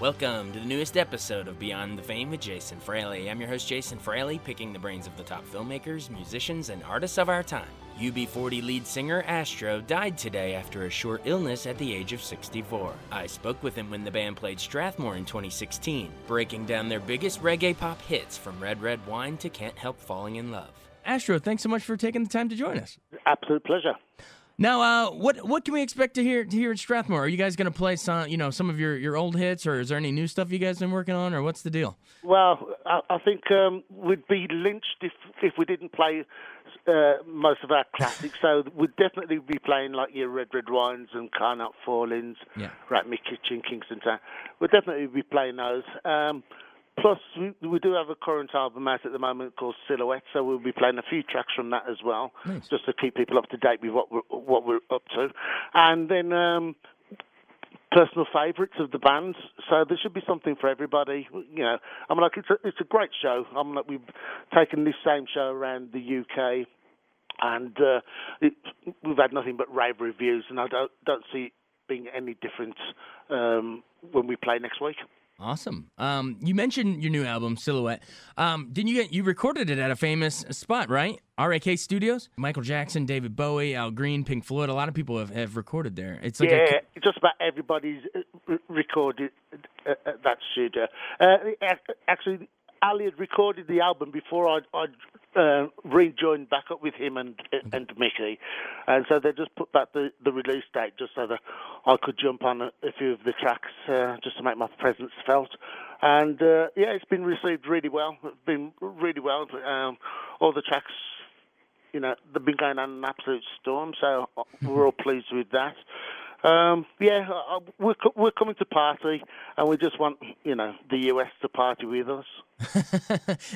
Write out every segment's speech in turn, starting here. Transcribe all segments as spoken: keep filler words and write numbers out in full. Welcome to the newest episode of Beyond the Fame with Jason Fraley. I'm your host, Jason Fraley, picking the brains of the top filmmakers, musicians, and artists of our time. U B forty lead singer Astro died today after a short illness at the age of sixty-four. I spoke with him when the band played Strathmore in twenty sixteen, breaking down their biggest reggae pop hits from Red Red Wine to Can't Help Falling in Love. Astro, thanks so much for taking the time to join us. Absolute pleasure. Now, uh, what what can we expect to hear here at Strathmore? Are you guys going to play some, you know, some of your, your old hits, or is there any new stuff you guys been working on, or what's the deal? Well, I, I think um, we'd be lynched if if we didn't play uh, most of our classics. So we'd definitely be playing like your Red Red Wines and Can't Help Fallings, yeah. Rat in Mi Kitchen, Kingston Town. We'd definitely be playing those. Um, plus, we, we do have a current album out at the moment called Silhouette, so we'll be playing a few tracks from that as well, nice. Just to keep people up to date with what we're, what we're up to. And then um, personal favourites of the band, so there should be something for everybody. You know, I'm like, it's a, it's a great show. I'm like, we've taken this same show around the U K, and uh, it, we've had nothing but rave reviews, and I don't, don't see it being any different um, when we play next week. Awesome. Um, you mentioned your new album, Silhouette. Um, didn't you get, you recorded it at a famous spot, right? R A K Studios? Michael Jackson, David Bowie, Al Green, Pink Floyd. A lot of people have, have recorded there. It's like Yeah, a... just about everybody's recorded at that studio. Uh, actually, Ali had recorded the album before I I uh, rejoined back up with him and and Mickey, and so they just put back the, the release date just so that I could jump on a, a few of the tracks uh, just to make my presence felt. And uh, yeah, it's been received really well. It's been really well. Um, all the tracks, you know, they've been going on an absolute storm. So we're all pleased with that. Um, yeah, we're, we're coming to party, and we just want, you know, the U S to party with us.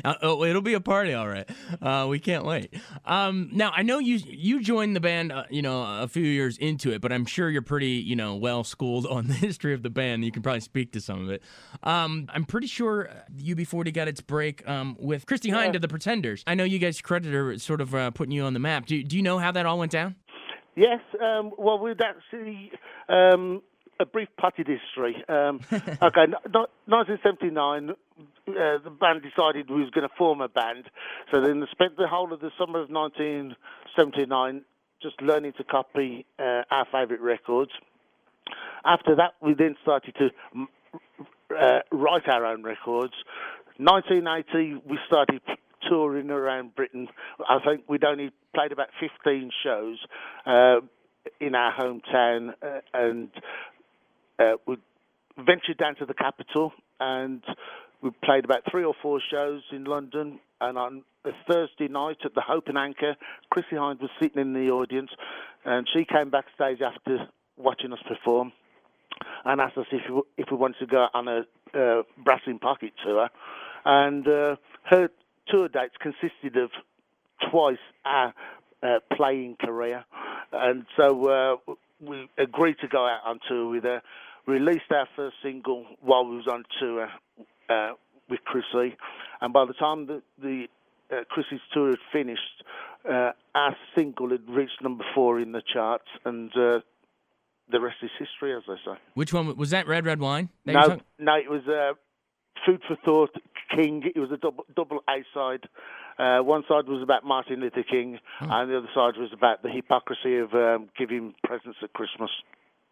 It'll be a party, all right. Uh, we can't wait. Um, now, I know you you joined the band, uh, you know, a few years into it, but I'm sure you're pretty, you know, well schooled on the history of the band. You can probably speak to some of it. Um, I'm pretty sure U B forty got its break um, with Chrissie Hynde yeah. of The Pretenders. I know you guys credit her with sort of uh, putting you on the map. Do do you know how that all went down? Yes, um, well, we'd actually, um, a brief potted history. Um, okay, no, nineteen seventy-nine, uh, the band decided we was going to form a band. So then they spent the whole of the summer of nineteen seventy-nine just learning to copy uh, our favourite records. After that, we then started to uh, write our own records. nineteen eighty, we started touring around Britain. I think we'd only played about fifteen shows uh, in our hometown, uh, and uh, we ventured down to the capital, and we played about three or four shows in London. And on a Thursday night at the Hope and Anchor, Chrissie Hynde was sitting in the audience, and she came backstage after watching us perform and asked us if we, if we wanted to go on a uh, Brass in Pocket tour. And uh, her tour dates consisted of twice our uh, playing career, and so uh, we agreed to go out on tour with her, released our first single while we was on tour uh, with Chrissie, and by the time the, the uh, Chrissie's tour had finished, uh, our single had reached number four in the charts, and uh, the rest is history, as they say. Which one, was that Red Red Wine? That no, talking- no, it was... Uh, Food for Thought, King. It was a double, double A-side. Uh, one side was about Martin Luther King, oh. and the other side was about the hypocrisy of um, giving presents at Christmas.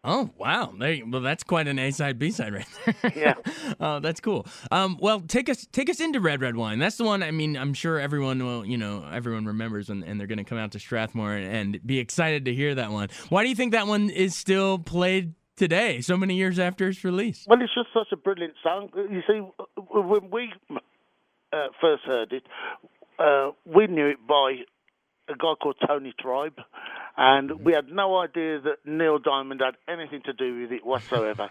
Oh, wow. There you, well, that's quite an A-side, B-side right there. Yeah. Oh, that's cool. Um, well, take us take us into Red Red Wine. That's the one, I mean, I'm sure everyone will, you know, everyone remembers, when, and they're going to come out to Strathmore and, and be excited to hear that one. Why do you think that one is still played today, so many years after its release? Well, it's just such a brilliant song. You see, when we uh, first heard it, uh, we knew it by a guy called Tony Tribe, and we had no idea that Neil Diamond had anything to do with it whatsoever.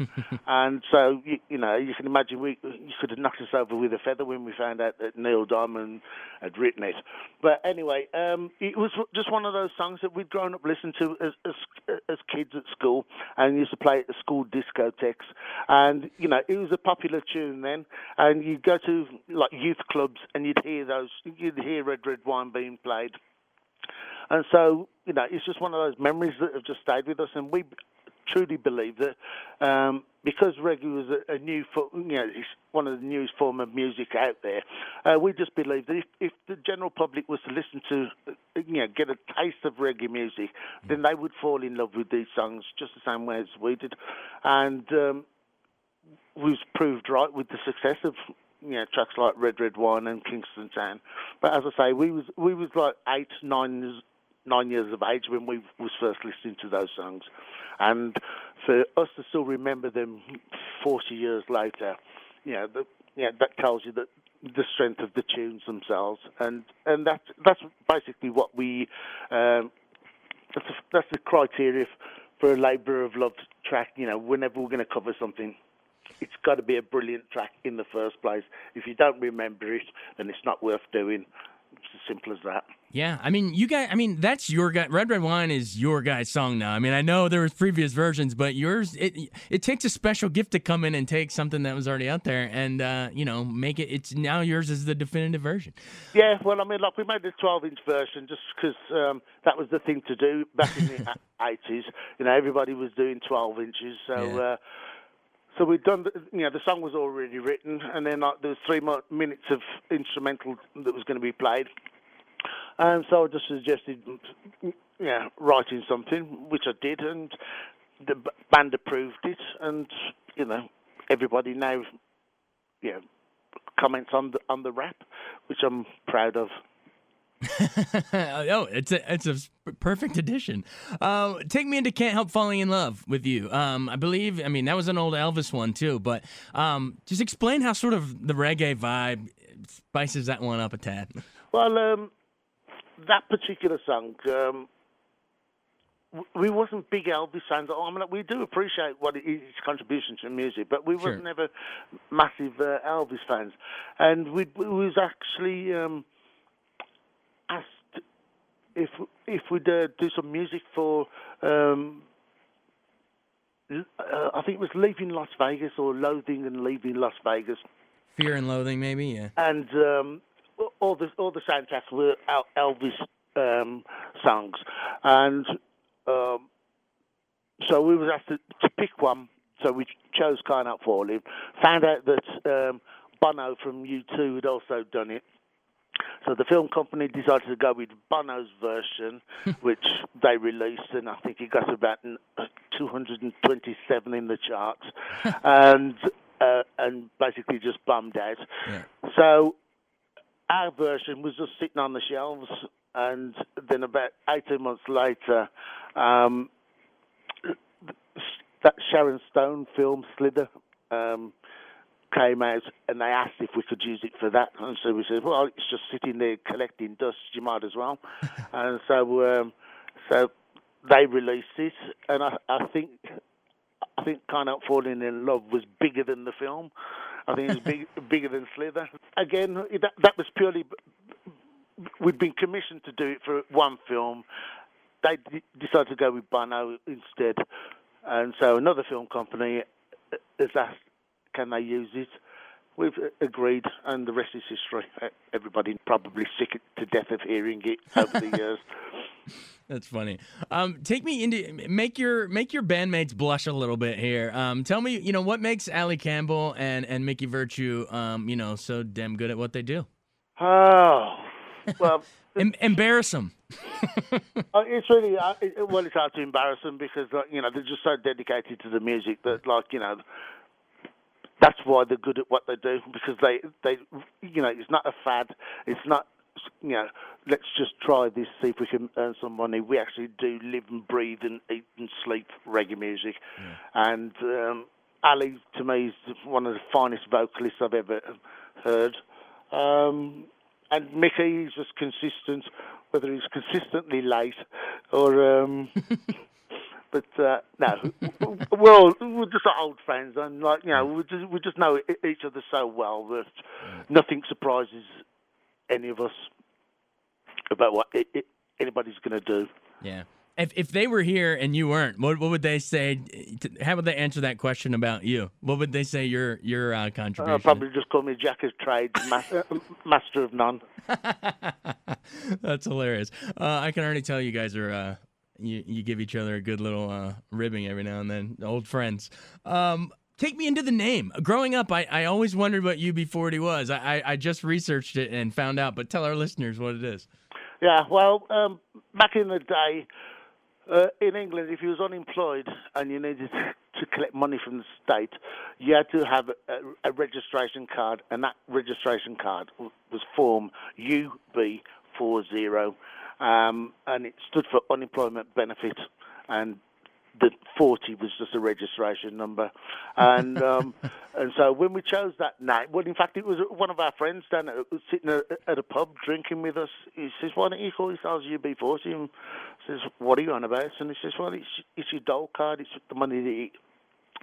And so, you, you know, you can imagine we you could have knocked us over with a feather when we found out that Neil Diamond had written it. But anyway, um, it was just one of those songs that we'd grown up listening to as, as, as kids at school, and used to play at the school discotheques. And, you know, it was a popular tune then, and you'd go to, like, youth clubs, and you'd hear those, you'd hear Red Red Wine being played. And so, you know, it's just one of those memories that have just stayed with us. And we truly believe that um, because reggae was a, a new, fo- you know, it's one of the newest form of music out there, uh, we just believe that if, if the general public was to listen to, you know, get a taste of reggae music, then they would fall in love with these songs just the same way as we did. And um, we've proved right with the success of, you know, tracks like Red Red Wine and Kingston Town. But as I say, we was we was like eight, nine years nine years of age when we was first listening to those songs. And for us to still remember them forty years later, you know, the, you know, that tells you that the strength of the tunes themselves. And and that's, that's basically what we... Um, that's, a, that's the criteria for a Labour of Love track. You know, whenever we're going to cover something, it's got to be a brilliant track in the first place. If you don't remember it, then it's not worth doing. It's as simple as that. Yeah, I mean, you guys, I mean, that's your guy. Red Red Wine is your guy's song now. I mean, I know there was previous versions, but yours, it it takes a special gift to come in and take something that was already out there and, uh, you know, make it, it's now yours is the definitive version. Yeah, well, I mean, like, we made the twelve-inch version just because um, that was the thing to do back in the eighties. You know, everybody was doing twelve inches, so... Yeah. Uh, So we'd done, the, you know, the song was already written, and then like, there was three mo- minutes of instrumental that was going to be played. And so I just suggested, yeah, you know, writing something, which I did, and the b- band approved it, and, you know, everybody now, you know, comments on the, on the rap, which I'm proud of. Oh, it's a it's a perfect addition. Uh, take me into Can't Help Falling in Love with you. Um, I believe, I mean, that was an old Elvis one too, but um, just explain how sort of the reggae vibe spices that one up a tad. Well, um, that particular song, um, we wasn't big Elvis fans. I mean, we do appreciate what it is, his contribution to music, but we sure. wasn't ever massive uh, Elvis fans. And we, we was actually... Um, asked if if we'd uh, do some music for, um, uh, I think it was Leaving Las Vegas or Loathing and Leaving Las Vegas. Fear and Loathing, maybe, yeah. And um, all the all the soundtracks were Elvis um, songs, and um, so we was asked to, to pick one. So we chose Can't Help Falling. Found out that um, Bono from U two had also done it. So the film company decided to go with Bono's version, which they released, and I think it got about two hundred twenty-seven in the charts, and uh, and basically just bummed out. Yeah. So our version was just sitting on the shelves, and then about eighteen months later, um, that Sharon Stone film, Slither, um, came out, and they asked if we could use it for that, and so we said, well, it's just sitting there collecting dust, you might as well. And so um, so they released it, and I, I think I think Can't Help Falling in Love was bigger than the film. I think it was big, bigger than Slither. Again, that, that was purely, we'd been commissioned to do it for one film. They d- decided to go with Bono instead, and so another film company has asked, can they use it? We've agreed, and the rest is history. Everybody probably sick to death of hearing it over the years. That's funny. Um, take me into make your make your bandmates blush a little bit here. Um, tell me, you know, what makes Ali Campbell and, and Mickey Virtue, um, you know, so damn good at what they do? Oh, well, em- embarrass them. uh, it's really uh, it, well, it's hard to embarrass them because uh, you know they're just so dedicated to the music that, like, you know, that's why they're good at what they do, because they they you know it's not a fad, it's not you know let's just try this, see if we can earn some money. We actually do live and breathe and eat and sleep reggae music, yeah. and um, Ali to me is one of the finest vocalists I've ever heard. Um, And Mickey is just consistent, whether he's consistently late or... Um, but, uh, no, we're, all, we're just old friends. And, like, you know, we just, we just know each other so well that nothing surprises any of us about what it, it, anybody's going to do. Yeah. If if they were here and you weren't, what what would they say? To, how would they answer that question about you? What would they say your your uh, contribution? Uh, probably just call me Jack of Trades, master, master of none. That's hilarious. Uh, I can already tell you guys are uh, you you give each other a good little uh, ribbing every now and then, old friends. Um, Take me into the name. Growing up, I, I always wondered what U B forty was. I, I, I just researched it and found out, but tell our listeners what it is. Yeah, well, um, back in the day, Uh, in England, if you was unemployed and you needed to collect money from the state, you had to have a, a registration card, and that registration card was form U B forty, um, and it stood for Unemployment Benefit, and the forty was just a registration number. And um, and so when we chose that night, well, in fact, it was one of our friends down at, was sitting at, at a pub drinking with us. He says, "Why don't you call yourselves U B forty? And says, "What are you on about?" And he says, "Well, it's, it's your dole card. It's the money that you,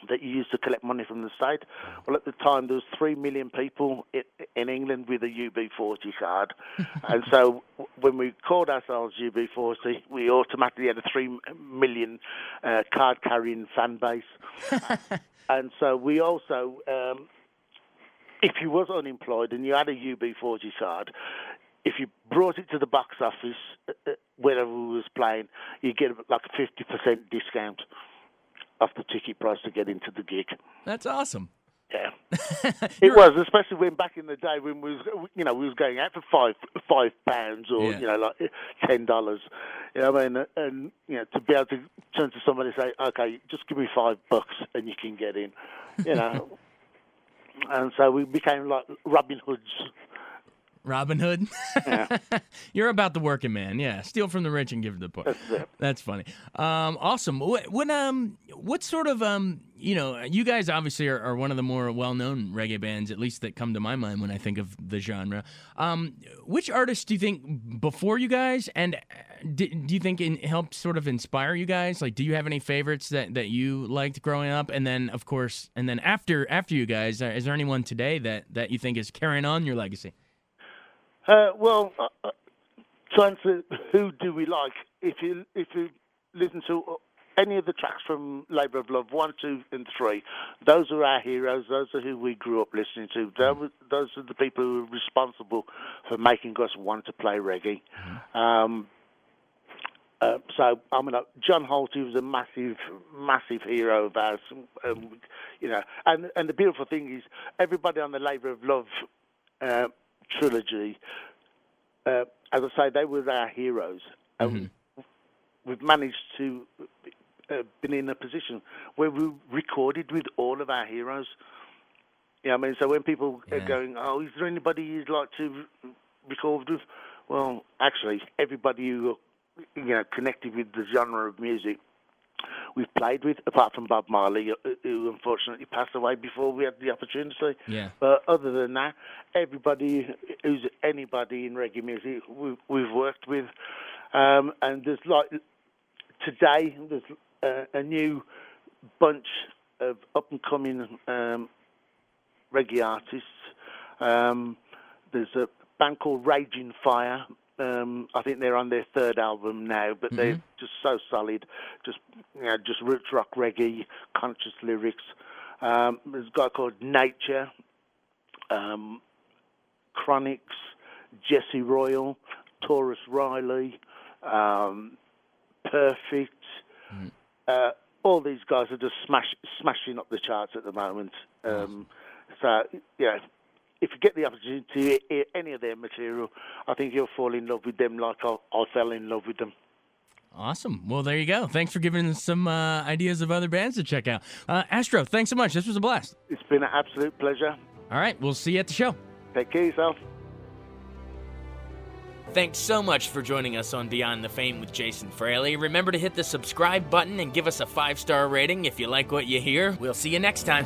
that you use to collect money from the state." Well, at the time, there was three million people in, in England with a U B forty card. And so when we called ourselves U B forty, we automatically had a three million uh, card-carrying fan base. And so we also, um, if you was unemployed and you had a U B forty card, if you brought it to the box office, uh, wherever we was playing, you get like a fifty percent discount off the ticket price to get into the gig. That's awesome. Yeah, it was, especially when back in the day when we was, you know, we was going out for five five pounds or yeah. you know like ten dollars. You know what I mean? And you know, to be able to turn to somebody and say, "Okay, just give me five bucks and you can get in," you know. And so we became like Robin Hoods. Robin Hood? Yeah. You're about the working man, yeah. Steal from the rich and give to the poor. That's it. That's funny. Um, awesome. What, what, um, what sort of, um, you know, you guys obviously are, are one of the more well-known reggae bands, at least that come to my mind when I think of the genre. Um, which artists do you think before you guys, and do, do you think it helped sort of inspire you guys? Like, do you have any favorites that, that you liked growing up? And then, of course, and then after after you guys, is there anyone today that, that you think is carrying on your legacy? Uh, well, uh, to answer who do we like, if you if you listen to any of the tracks from Labour of Love, one, two, and three, those are our heroes. Those are who we grew up listening to. Those are the people who are responsible for making us want to play reggae. Um, uh, so, I mean, uh, John Holty was a massive, massive hero of ours. Um, you know, and, and the beautiful thing is everybody on the Labour of Love uh, trilogy, uh, as I say, they were our heroes, and mm-hmm. we've managed to uh, been in a position where we recorded with all of our heroes. Yeah, you know I mean, so when people yeah. are going, "Oh, is there anybody you'd like to record with?" Well, actually, everybody who you know connected with the genre of music we've played with, apart from Bob Marley, who unfortunately passed away before we had the opportunity. Yeah. But other than that, everybody who's anybody in reggae music, we've, we've worked with. Um, and there's like today, there's uh, a new bunch of up-and-coming um, reggae artists. Um, there's a band called Raging Fire. Um, I think they're on their third album now, but mm-hmm. they're just so solid. Just, you know, just roots rock reggae, conscious lyrics. Um, there's a guy called Nature, um, Chronics, Jesse Royal, Taurus Riley, um, Perfect. Mm-hmm. Uh, all these guys are just smash, smashing up the charts at the moment. Um, nice. So, yeah, if you get the opportunity to hear any of their material, I think you'll fall in love with them like I, I fell in love with them. Awesome. Well, there you go. Thanks for giving us some uh, ideas of other bands to check out. Uh, Astro, thanks so much. This was a blast. It's been an absolute pleasure. All right. We'll see you at the show. Take care of yourself. Thanks so much for joining us on Beyond the Fame with Jason Fraley. Remember to hit the subscribe button and give us a five-star rating if you like what you hear. We'll see you next time.